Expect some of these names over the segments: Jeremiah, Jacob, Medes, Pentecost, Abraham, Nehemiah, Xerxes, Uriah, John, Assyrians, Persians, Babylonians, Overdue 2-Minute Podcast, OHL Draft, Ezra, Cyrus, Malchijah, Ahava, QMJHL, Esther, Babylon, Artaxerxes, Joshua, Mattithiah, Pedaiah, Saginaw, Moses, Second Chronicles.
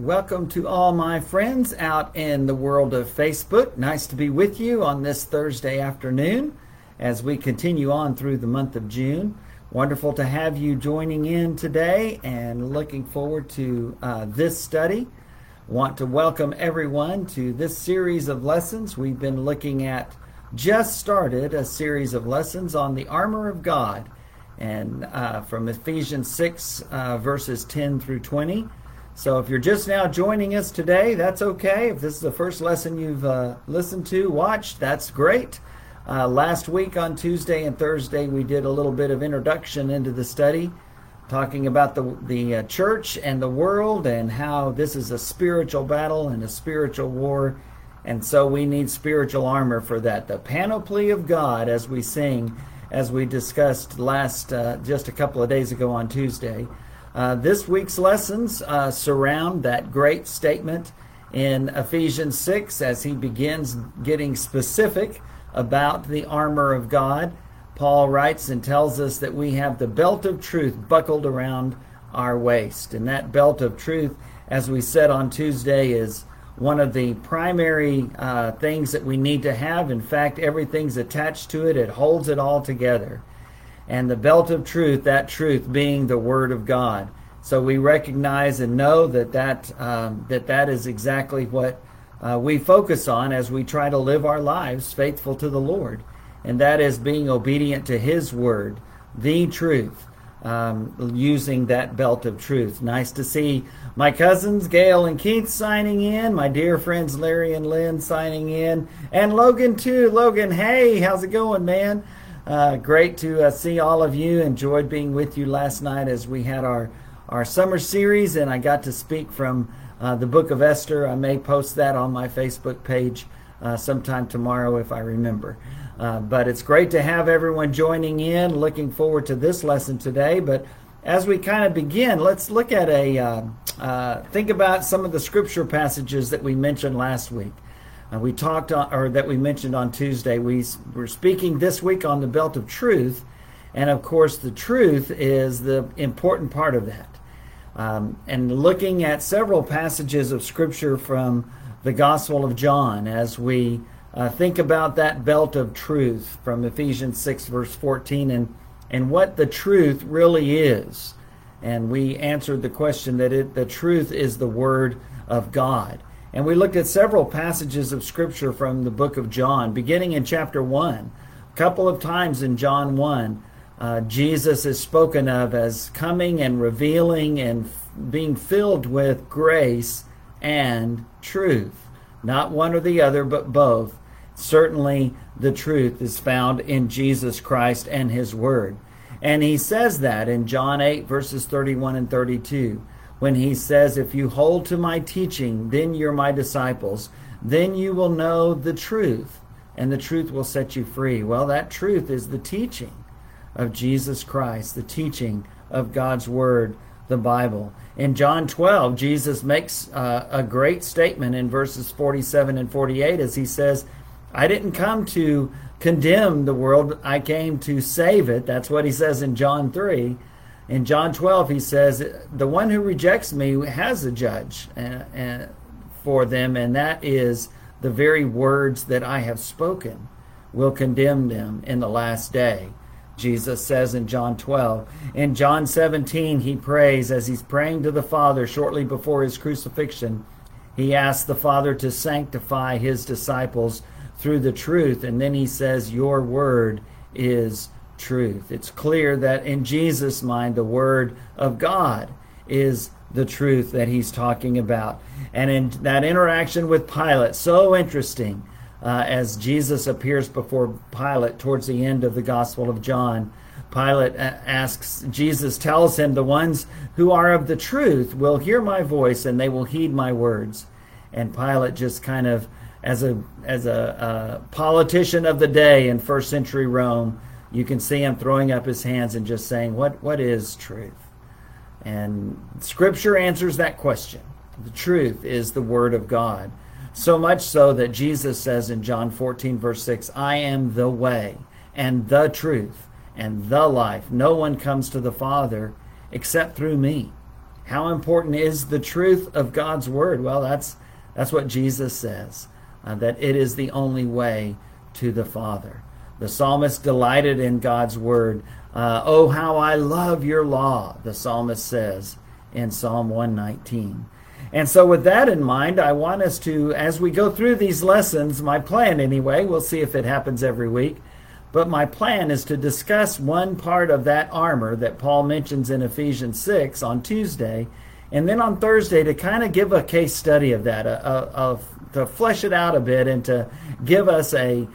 Welcome to all my friends out in the world of Facebook. Nice to be with you on this Thursday afternoon as we continue on through the month of June. Wonderful to have you joining in today and looking forward to this study. Want to welcome everyone to this series of lessons. We've been looking at, just started a series of lessons on the armor of God and from Ephesians 6 verses 10 through 20. So if you're just now joining us today, that's okay. If this is the first lesson you've listened to, watched, that's great. Last week on Tuesday and Thursday, we did a little bit of introduction into the study, talking about the church and the world and how this is a spiritual battle and a spiritual war. And so we need spiritual armor for that. The panoply of God, as we sing, as we discussed last, just a couple of days ago on Tuesday. This week's lessons surround that great statement in Ephesians 6 as he begins getting specific about the armor of God. Paul writes and tells us that we have the belt of truth buckled around our waist. And that belt of truth, as we said on Tuesday, is one of the primary things that we need to have. In fact, everything's attached to it. It holds it all together. And the belt of truth, that truth being the Word of God. So we recognize and know that is exactly what we focus on as we try to live our lives faithful to the Lord. And that is being obedient to His Word, the truth, using that belt of truth. Nice to see my cousins, Gail and Keith, signing in. My dear friends, Larry and Lynn, signing in. And Logan, too. Logan, hey, how's it going, man? Great to see all of you. Enjoyed being with you last night as we had our summer series, and I got to speak from the book of Esther. I may post that on my Facebook page sometime tomorrow if I remember. But it's great to have everyone joining in. Looking forward to this lesson today. But as we kind of begin, let's look at think about some of the scripture passages that we mentioned last week. We mentioned on Tuesday. We're speaking this week on the belt of truth, and of course the truth is the important part of that. And looking at several passages of Scripture from the Gospel of John as we think about that belt of truth from Ephesians 6 verse 14 and what the truth really is. And we answered the question that the truth is the Word of God. And we looked at several passages of Scripture from the book of John, beginning in chapter 1. A couple of times in John 1, Jesus is spoken of as coming and revealing and being filled with grace and truth. Not one or the other, but both. Certainly the truth is found in Jesus Christ and His Word. And He says that in John 8, verses 31 and 32. When He says, if you hold to my teaching, then you're my disciples, then you will know the truth, and the truth will set you free. Well, that truth is the teaching of Jesus Christ, the teaching of God's Word, the Bible. In John 12, Jesus makes a great statement in verses 47 and 48 as He says, I didn't come to condemn the world, I came to save it. That's what He says in John 3. In John 12, He says, the one who rejects me has a judge for them, and that is the very words that I have spoken will condemn them in the last day, Jesus says in John 12. In John 17, He prays as He's praying to the Father shortly before His crucifixion. He asks the Father to sanctify His disciples through the truth, and then He says, your word is truth. It's clear that in Jesus' mind, the Word of God is the truth that He's talking about. And in that interaction with Pilate, so interesting as Jesus appears before Pilate towards the end of the Gospel of John. Pilate asks, Jesus tells him, the ones who are of the truth will hear my voice and they will heed my words. And Pilate just kind of, as a politician of the day in first century Rome, you can see him throwing up his hands and just saying, what is truth? And Scripture answers that question. The truth is the Word of God. So much so that Jesus says in John 14, verse 6, I am the way and the truth and the life. No one comes to the Father except through me. How important is the truth of God's word? Well, that's what Jesus says, that it is the only way to the Father. The psalmist delighted in God's word. Oh, how I love your law, the psalmist says in Psalm 119. And so with that in mind, I want us to, as we go through these lessons, my plan anyway, we'll see if it happens every week, but my plan is to discuss one part of that armor that Paul mentions in Ephesians 6 on Tuesday, and then on Thursday to kind of give a case study of that, to flesh it out a bit and to give us a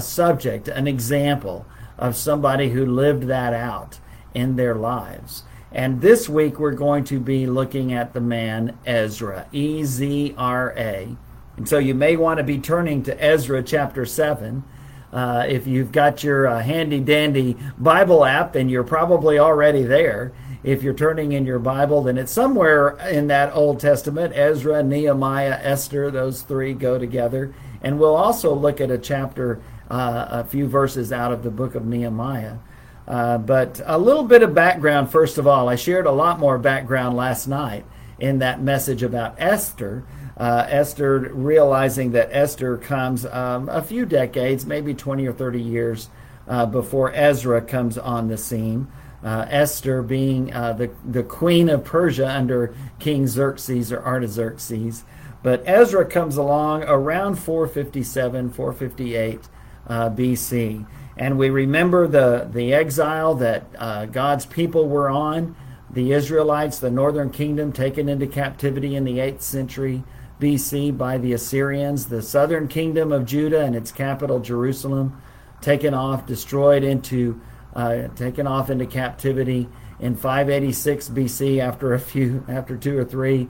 subject, an example of somebody who lived that out in their lives. And this week we're going to be looking at the man Ezra, E-Z-R-A. And so you may want to be turning to Ezra chapter 7. If you've got your handy-dandy Bible app, then you're probably already there. If you're turning in your Bible, then it's somewhere in that Old Testament. Ezra, Nehemiah, Esther, those three go together. And we'll also look at a chapter, a few verses out of the book of Nehemiah. But a little bit of background, first of all. I shared a lot more background last night in that message about Esther. Esther, realizing that Esther comes a few decades, maybe 20 or 30 years before Ezra comes on the scene. Esther being the queen of Persia under King Xerxes or Artaxerxes. But Ezra comes along around 457, 458 BC. And we remember the exile that God's people were on, the Israelites, the northern kingdom taken into captivity in the 8th century BC by the Assyrians, the southern kingdom of Judah and its capital Jerusalem taken off, destroyed into, taken off into captivity in 586 BC after two or three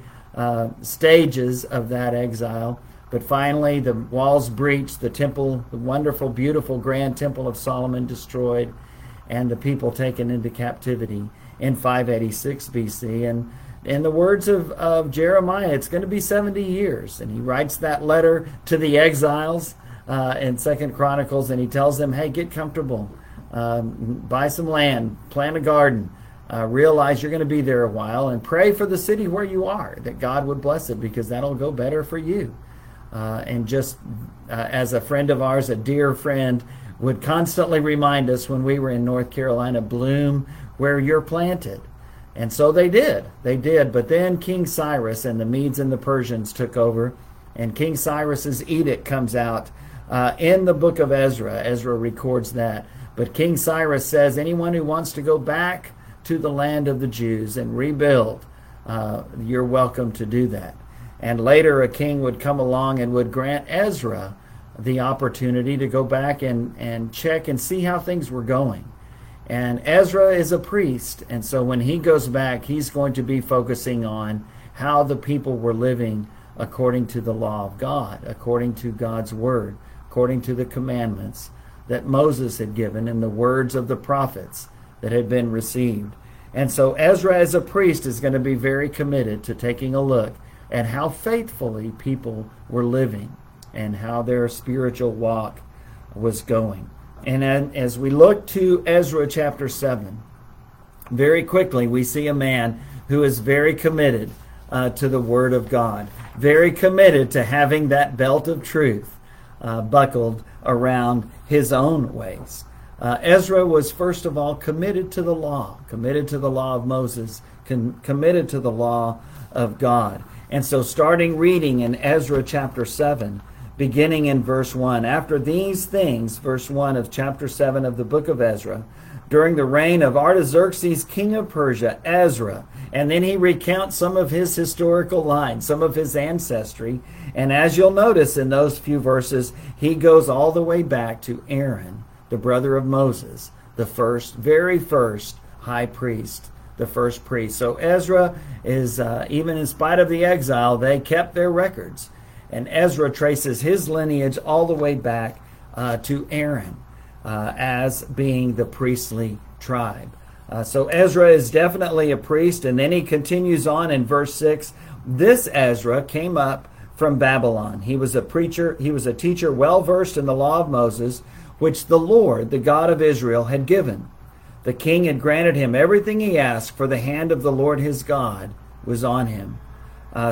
stages of that exile. But finally, the walls breached, the temple, the wonderful, beautiful, grand temple of Solomon destroyed, and the people taken into captivity in 586 BC. And in the words of Jeremiah, it's going to be 70 years. And he writes that letter to the exiles in Second Chronicles, and he tells them, hey, get comfortable, buy some land, plant a garden, realize you're going to be there a while, and pray for the city where you are, that God would bless it, because that'll go better for you. And just as a friend of ours, a dear friend, would constantly remind us when we were in North Carolina, bloom where you're planted. And so they did. But then King Cyrus and the Medes and the Persians took over, and King Cyrus's edict comes out in the book of Ezra. Ezra records that. But King Cyrus says anyone who wants to go back to the land of the Jews and rebuild, you're welcome to do that. And later a king would come along and would grant Ezra the opportunity to go back and check and see how things were going. And Ezra is a priest, and so when he goes back, he's going to be focusing on how the people were living according to the law of God, according to God's word, according to the commandments that Moses had given and the words of the prophets that had been received. And so Ezra as a priest is going to be very committed to taking a look and how faithfully people were living and how their spiritual walk was going. And as we look to Ezra chapter 7, very quickly we see a man who is very committed to the Word of God, very committed to having that belt of truth buckled around his own ways. Ezra was first of all committed to the law, committed to the law of Moses, committed to the law of God. And so starting reading in Ezra chapter 7, beginning in verse 1. After these things, verse 1 of chapter 7 of the book of Ezra, during the reign of Artaxerxes, king of Persia, Ezra, and then he recounts some of his historical line, some of his ancestry. And as you'll notice in those few verses, he goes all the way back to Aaron, the brother of Moses, the very first high priest. The first priest. So Ezra is, even in spite of the exile, they kept their records. And Ezra traces his lineage all the way back to Aaron as being the priestly tribe. So Ezra is definitely a priest. And then he continues on in verse 6. This Ezra came up from Babylon. He was a preacher. He was a teacher well versed in the law of Moses, which the Lord, the God of Israel, had given. The king had granted him everything he asked, for the hand of the Lord his God was on him.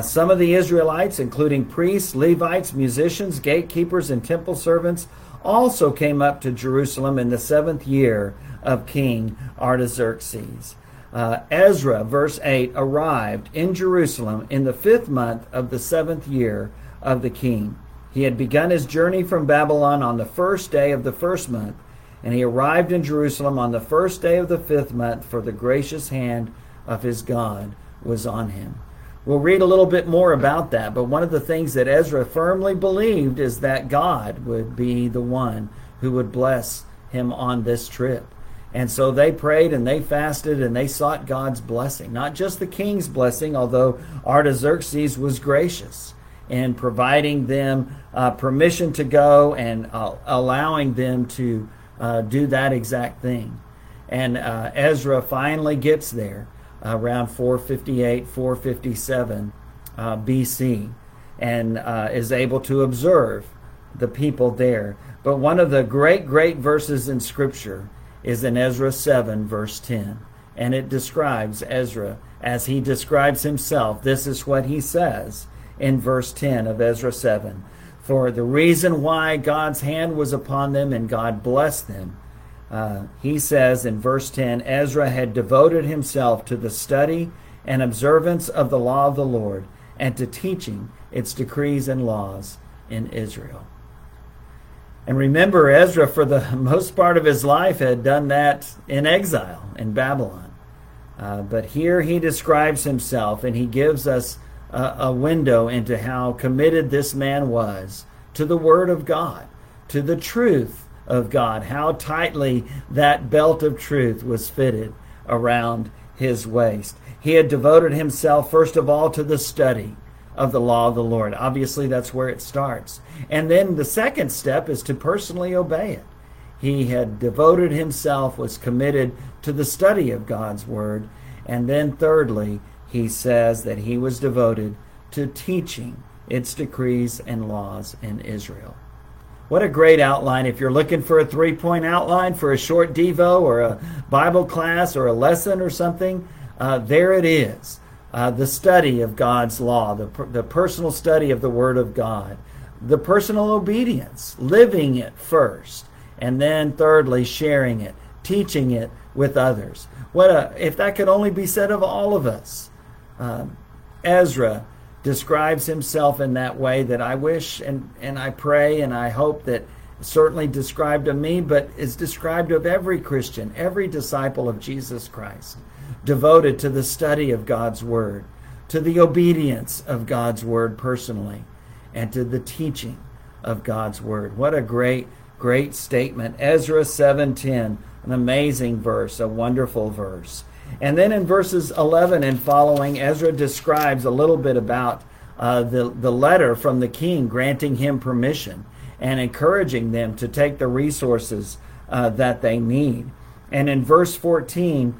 Some of the Israelites, including priests, Levites, musicians, gatekeepers, and temple servants, also came up to Jerusalem in the 7th year of King Artaxerxes. Ezra, verse 8, arrived in Jerusalem in the 5th month of the 7th year of the king. He had begun his journey from Babylon on the 1st day of the 1st month, and he arrived in Jerusalem on the 1st day of the 5th month, for the gracious hand of his God was on him. We'll read a little bit more about that, but one of the things that Ezra firmly believed is that God would be the one who would bless him on this trip. And so they prayed and they fasted and they sought God's blessing, not just the king's blessing, although Artaxerxes was gracious in providing them permission to go and allowing them to do that exact thing. And Ezra finally gets there around 458, 457 BC, and is able to observe the people there. But one of the great verses in Scripture is in Ezra 7, verse 10. And it describes Ezra as he describes himself. This is what he says in verse 10 of Ezra 7. For the reason why God's hand was upon them and God blessed them, he says in verse 10, Ezra had devoted himself to the study and observance of the law of the Lord and to teaching its decrees and laws in Israel. And remember, Ezra, for the most part of his life, had done that in exile in Babylon. But here he describes himself, and he gives us a window into how committed this man was to the Word of God, to the truth of God, how tightly that belt of truth was fitted around his waist. He had devoted himself, first of all, to the study of the law of the Lord. Obviously, that's where it starts. And then the second step is to personally obey it. He had devoted himself, was committed to the study of God's Word. And then thirdly, he says that he was devoted to teaching its decrees and laws in Israel. What a great outline. If you're looking for a 3-point outline for a short Devo or a Bible class or a lesson or something, there it is. The study of God's law, the personal study of the Word of God, the personal obedience, living it first, and then thirdly, sharing it, teaching it with others. If that could only be said of all of us. Ezra describes himself in that way that I wish and I pray and I hope that certainly described of me, but is described of every Christian, every disciple of Jesus Christ, devoted to the study of God's Word, to the obedience of God's Word personally, and to the teaching of God's Word. What a great statement. Ezra 7:10, an amazing verse, a wonderful verse. And then in verses 11 and following, Ezra describes a little bit about the letter from the king granting him permission and encouraging them to take the resources that they need. And in verse 14,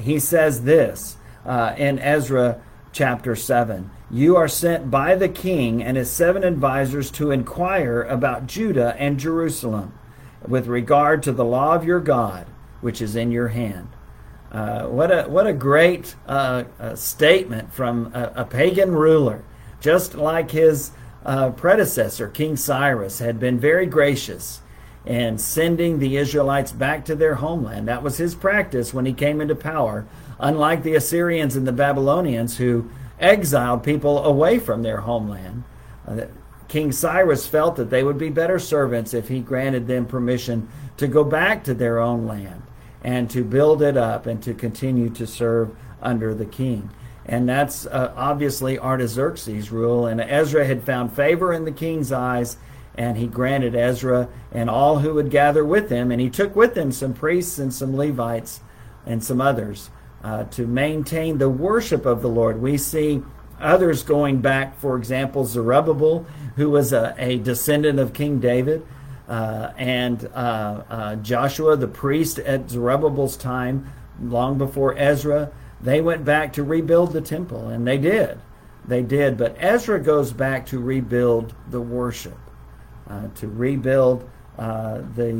he says this in Ezra chapter 7. You are sent by the king and his 7 advisors to inquire about Judah and Jerusalem with regard to the law of your God, which is in your hand. What a great statement from a pagan ruler, just like his predecessor, King Cyrus, had been very gracious in sending the Israelites back to their homeland. That was his practice when he came into power, unlike the Assyrians and the Babylonians who exiled people away from their homeland. King Cyrus felt that they would be better servants if he granted them permission to go back to their own land and to build it up and to continue to serve under the king. And that's obviously Artaxerxes' rule. And Ezra had found favor in the king's eyes, and he granted Ezra and all who would gather with him. And he took with him some priests and some Levites and some others to maintain the worship of the Lord. We see others going back, for example, Zerubbabel, who was a descendant of King David, and Joshua, the priest at Zerubbabel's time, long before Ezra. They went back to rebuild the temple, and they did. They did, but Ezra goes back to rebuild the worship, to rebuild the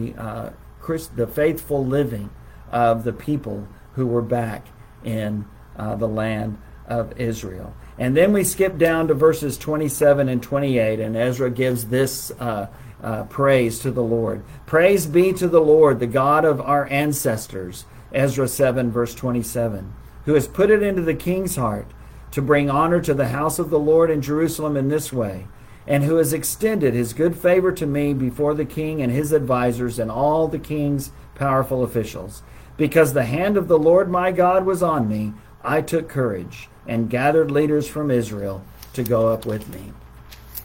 faithful living of the people who were back in the land of Israel. And then we skip down to verses 27 and 28, and Ezra gives this praise to the Lord. Praise be to the Lord, the God of our ancestors, Ezra 7, verse 27, who has put it into the king's heart to bring honor to the house of the Lord in Jerusalem in this way, and who has extended his good favor to me before the king and his advisers and all the king's powerful officials. Because the hand of the Lord my God was on me, I took courage and gathered leaders from Israel to go up with me.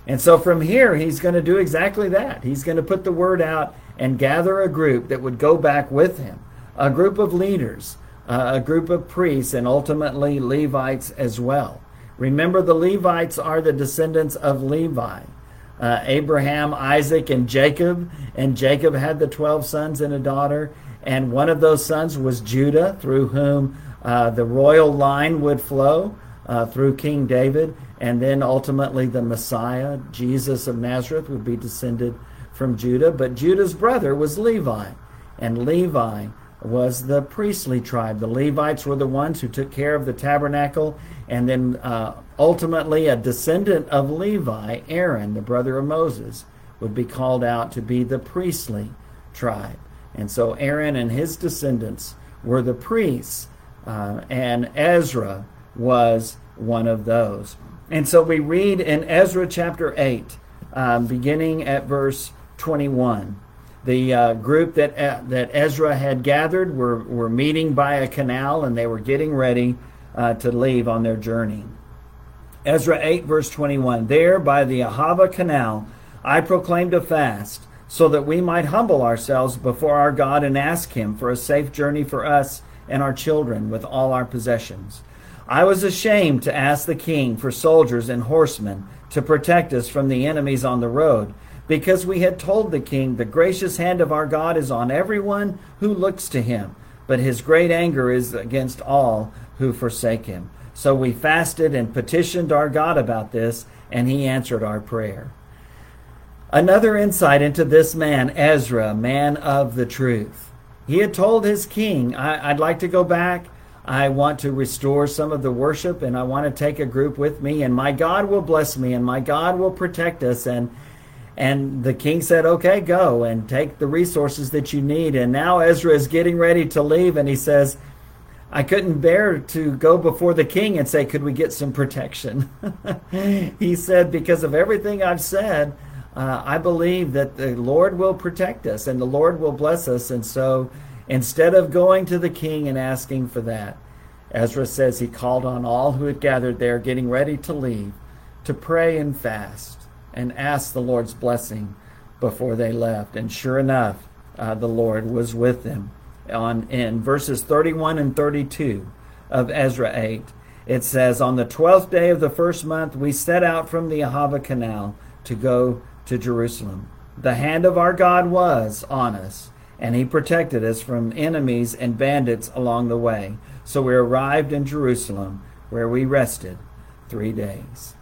And so from here, he's going to do exactly that. He's going to put the word out and gather a group that would go back with him, a group of leaders, a group of priests, and ultimately Levites as well. Remember, the Levites are the descendants of Levi, Abraham, Isaac, and Jacob. And Jacob had the 12 sons and a daughter. And one of those sons was Judah, through whom the royal line would flow through King David. And then ultimately the Messiah, Jesus of Nazareth, would be descended from Judah. But Judah's brother was Levi. And Levi was the priestly tribe. The Levites were the ones who took care of the tabernacle. And then ultimately a descendant of Levi, Aaron, the brother of Moses, would be called out to be the priestly tribe. And so Aaron and his descendants were the priests, and Ezra was one of those. And so we read in Ezra chapter 8, beginning at verse 21. The group that Ezra had gathered were meeting by a canal, and they were getting ready to leave on their journey. Ezra 8, verse 21. There by the Ahava canal I proclaimed a fast, so that we might humble ourselves before our God and ask him for a safe journey for us and our children with all our possessions. I was ashamed to ask the king for soldiers and horsemen to protect us from the enemies on the road, because we had told the king, the gracious hand of our God is on everyone who looks to him, but his great anger is against all who forsake him. So we fasted and petitioned our God about this, and he answered our prayer. Another insight into this man, Ezra, man of the truth. He had told his king, I'd like to go back. I want to restore some of the worship, and I want to take a group with me, and my God will bless me, and my God will protect us. And the king said, okay, go and take the resources that you need. And now Ezra is getting ready to leave, and he says, I couldn't bear to go before the king and say, could we get some protection? He said, because of everything I've said, I believe that the Lord will protect us and the Lord will bless us. And so instead of going to the king and asking for that, Ezra says he called on all who had gathered there, getting ready to leave, to pray and fast and asked the Lord's blessing before they left. And sure enough, the Lord was with them. In verses 31 and 32 of Ezra 8, it says, on the 12th day of the first month, we set out from the Ahava Canal to go to Jerusalem. The hand of our God was on us, and he protected us from enemies and bandits along the way. So we arrived in Jerusalem, where we rested 3 days.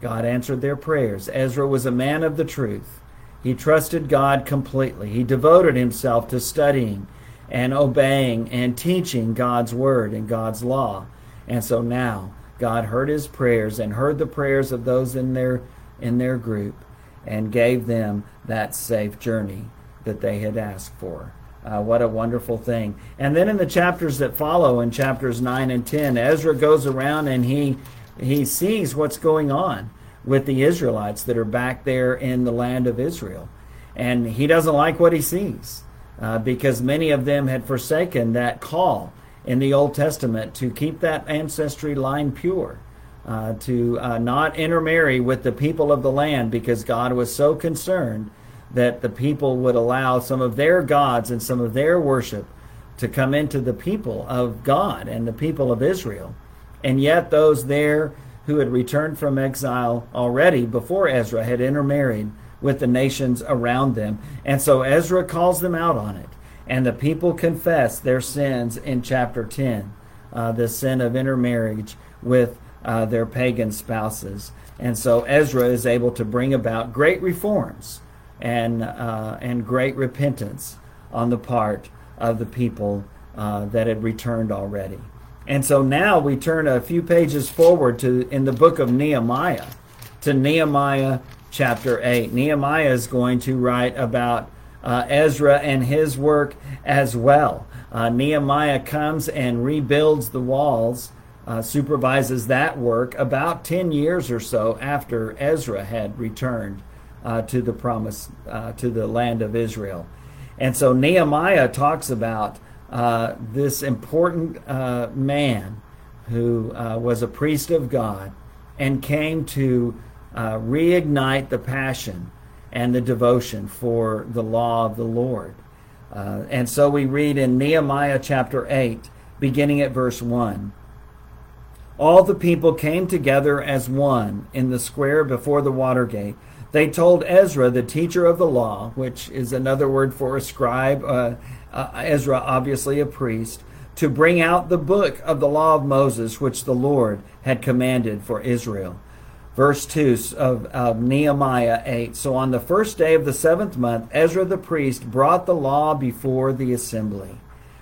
God answered their prayers. Ezra was a man of the truth. He trusted God completely. He devoted himself to studying and obeying and teaching God's word and God's law. And so now God heard his prayers and heard the prayers of those in their group and gave them that safe journey that they had asked for. What a wonderful thing. And then in the chapters that follow, in chapters 9 and 10, Ezra goes around and he sees what's going on with the Israelites that are back there in the land of Israel. And he doesn't like what he sees because many of them had forsaken that call in the Old Testament to keep that ancestry line pure, to not intermarry with the people of the land, because God was so concerned that the people would allow some of their gods and some of their worship to come into the people of God and the people of Israel. And yet those there who had returned from exile already before Ezra had intermarried with the nations around them. And so Ezra calls them out on it. And the people confess their sins in chapter 10, the sin of intermarriage with their pagan spouses. And so Ezra is able to bring about great reforms and great repentance on the part of the people that had returned already. And so now we turn a few pages forward to in the book of Nehemiah, to Nehemiah chapter 8. Nehemiah is going to write about Ezra and his work as well. Nehemiah comes and rebuilds the walls, supervises that work about 10 years or so after Ezra had returned to the promise, to the land of Israel. And so Nehemiah talks about this important man who was a priest of God and came to reignite the passion and the devotion for the law of the Lord. And so we read in Nehemiah chapter 8, beginning at verse 1. All the people came together as one in the square before the water gate. They told Ezra, the teacher of the law, which is another word for a scribe, Ezra obviously a priest, to bring out the book of the law of Moses, which the Lord had commanded for Israel. Verse 2 of Nehemiah 8. So on the first day of the seventh month, Ezra the priest brought the law before the assembly,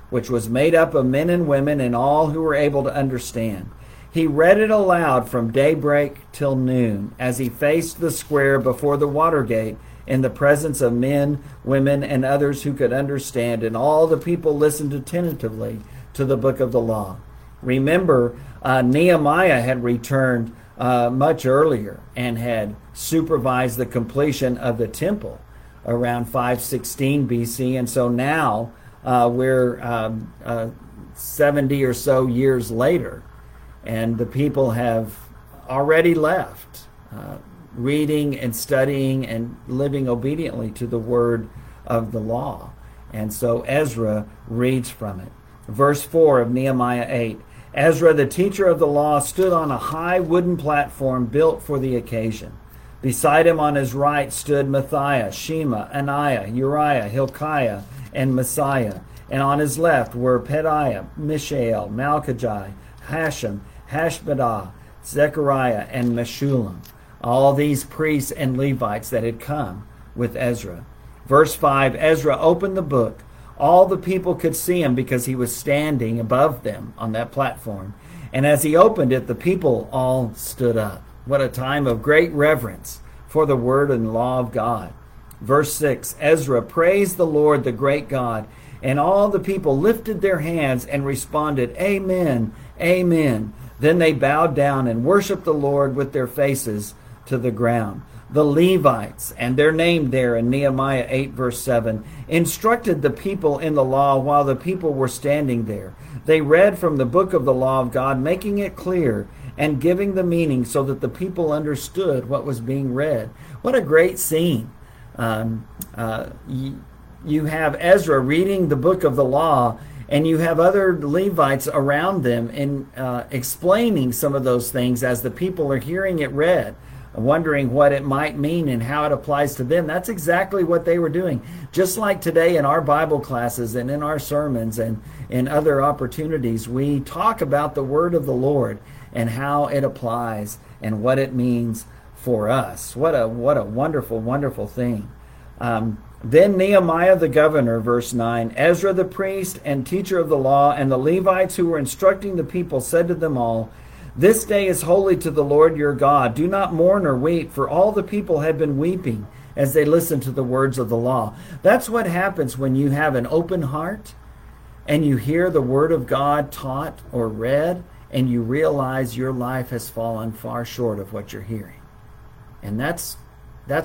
which was made up of men and women and all who were able to understand. He read it aloud from daybreak till noon as he faced the square before the water gate in the presence of men, women, and others who could understand, and all the people listened attentively to the book of the law. Remember, Nehemiah had returned much earlier and had supervised the completion of the temple around 516 BC. And so now we're 70 or so years later, and the people have already left reading and studying and living obediently to the word of the law. And so Ezra reads from it. Verse 4 of Nehemiah 8. Ezra, the teacher of the law, stood on a high wooden platform built for the occasion. Beside him on his right stood Mattithiah, Shema, Aniah, Uriah, Hilkiah, and Messiah. And on his left were Pedaiah, Mishael, Malchijah, Hashem, Hashbadah, Zechariah, and Meshullam. All these priests and Levites that had come with Ezra. Verse 5, Ezra opened the book. All the people could see him because he was standing above them on that platform. And as he opened it, the people all stood up. What a time of great reverence for the word and law of God. Verse 6, Ezra praised the Lord, the great God, and all the people lifted their hands and responded, Amen, Amen. Then they bowed down and worshiped the Lord with their faces to the ground. The Levites, and they're named there in Nehemiah 8 verse 7, instructed the people in the law while the people were standing there. They read from the book of the law of God, making it clear and giving the meaning so that the people understood what was being read. What a great scene. You have Ezra reading the book of the law, and you have other Levites around them in explaining some of those things as the people are hearing it read, wondering what it might mean and how it applies to them. That's exactly what they were doing. Just like today in our Bible classes and in our sermons and in other opportunities, we talk about the word of the Lord and how it applies and what it means for us. What a wonderful, wonderful thing. Then Nehemiah the governor, verse 9, Ezra the priest and teacher of the law and the Levites who were instructing the people said to them all, This day is holy to the Lord your God. Do not mourn or weep, for all the people had been weeping as they listened to the words of the law. That's what happens when you have an open heart and you hear the word of God taught or read and you realize your life has fallen far short of what you're hearing. And that's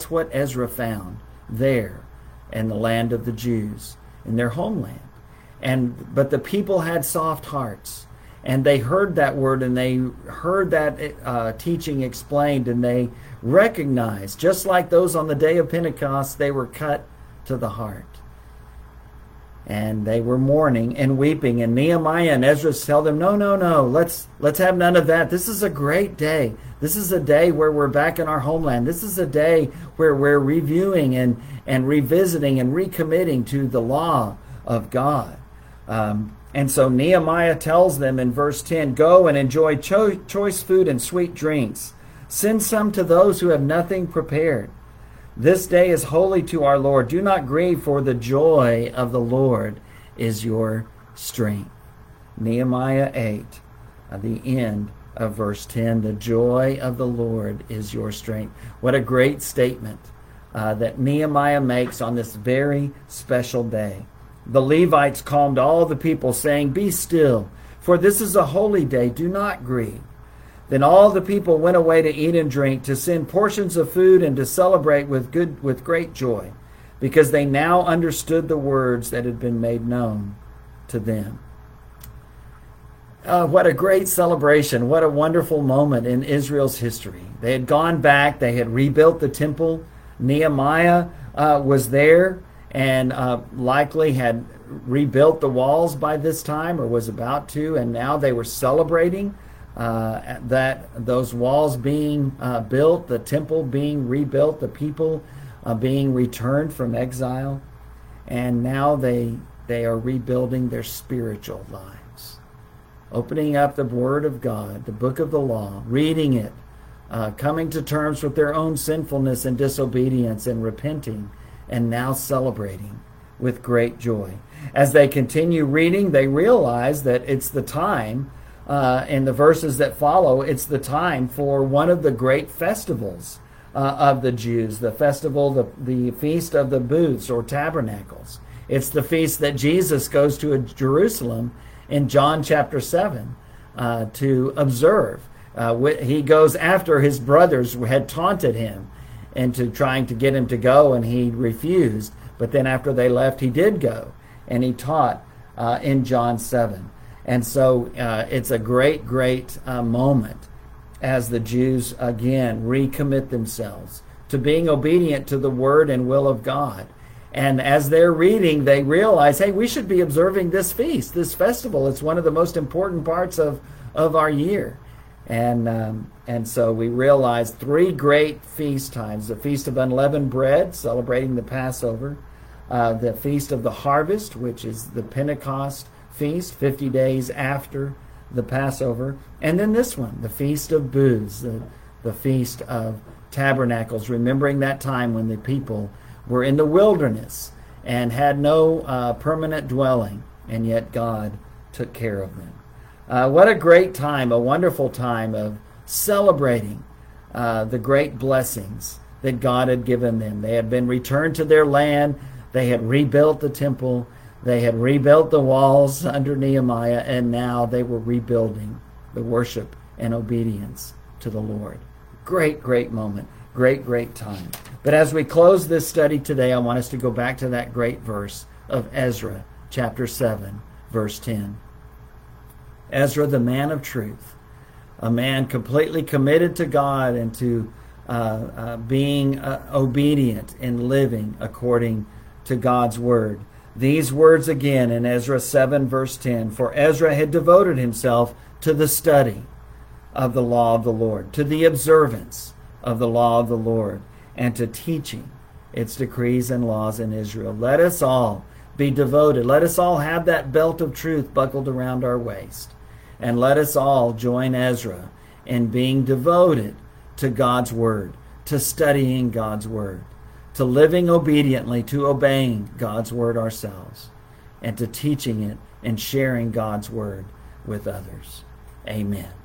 what Ezra found there in the land of the Jews, in their homeland. But the people had soft hearts. And they heard that word and they heard that teaching explained, and they recognized, just like those on the day of Pentecost, they were cut to the heart. And they were mourning and weeping. And Nehemiah and Ezra tell them, no, let's have none of that. This is a great day. This is a day where we're back in our homeland. This is a day where we're reviewing and revisiting and recommitting to the law of God. And so Nehemiah tells them in verse 10, Go and enjoy choice food and sweet drinks. Send some to those who have nothing prepared. This day is holy to our Lord. Do not grieve, for the joy of the Lord is your strength. Nehemiah 8, at the end of verse 10, the joy of the Lord is your strength. What a great statement that Nehemiah makes on this very special day. The Levites calmed all the people, saying, "Be still, for this is a holy day. Do not grieve." Then all the people went away to eat and drink, to send portions of food, and to celebrate with great joy, because they now understood the words that had been made known to them. What a great celebration. What a wonderful moment in Israel's history. They had gone back. They had rebuilt the temple. Nehemiah was there and likely had rebuilt the walls by this time, or was about to, and now they were celebrating that those walls being built, the temple being rebuilt, the people being returned from exile, and now they are rebuilding their spiritual lives, opening up the Word of God, the book of the law, reading it, coming to terms with their own sinfulness and disobedience, and repenting, and now celebrating with great joy. As they continue reading, they realize that it's the time, in the verses that follow, it's the time for one of the great festivals of the Jews, the festival, the Feast of the Booths or Tabernacles. It's the feast that Jesus goes to Jerusalem in John chapter 7 to observe. He goes after his brothers had taunted him into trying to get him to go, and he refused. But then after they left, he did go, and he taught in John 7. And so it's a great, great moment as the Jews again recommit themselves to being obedient to the word and will of God. And as they're reading, they realize, hey, we should be observing this feast, this festival. It's one of the most important parts of our year. And so we realize three great feast times: the Feast of Unleavened Bread, celebrating the Passover; the Feast of the Harvest, which is the Pentecost feast, 50 days after the Passover; and then this one, the Feast of Booths, the Feast of Tabernacles, remembering that time when the people were in the wilderness and had no permanent dwelling, and yet God took care of them. What a great time, a wonderful time of celebrating the great blessings that God had given them. They had been returned to their land. They had rebuilt the temple. They had rebuilt the walls under Nehemiah, and now they were rebuilding the worship and obedience to the Lord. Great, great moment. Great, great time. But as we close this study today, I want us to go back to that great verse of Ezra, chapter 7, verse 10. Ezra, the man of truth, a man completely committed to God and to being obedient and living according to God's word. These words again in Ezra 7, verse 10, "For Ezra had devoted himself to the study of the law of the Lord, to the observance of the law of the Lord, and to teaching its decrees and laws in Israel." Let us all be devoted. Let us all have that belt of truth buckled around our waist. And let us all join Ezra in being devoted to God's word, to studying God's word, to living obediently, to obeying God's word ourselves, and to teaching it and sharing God's word with others. Amen.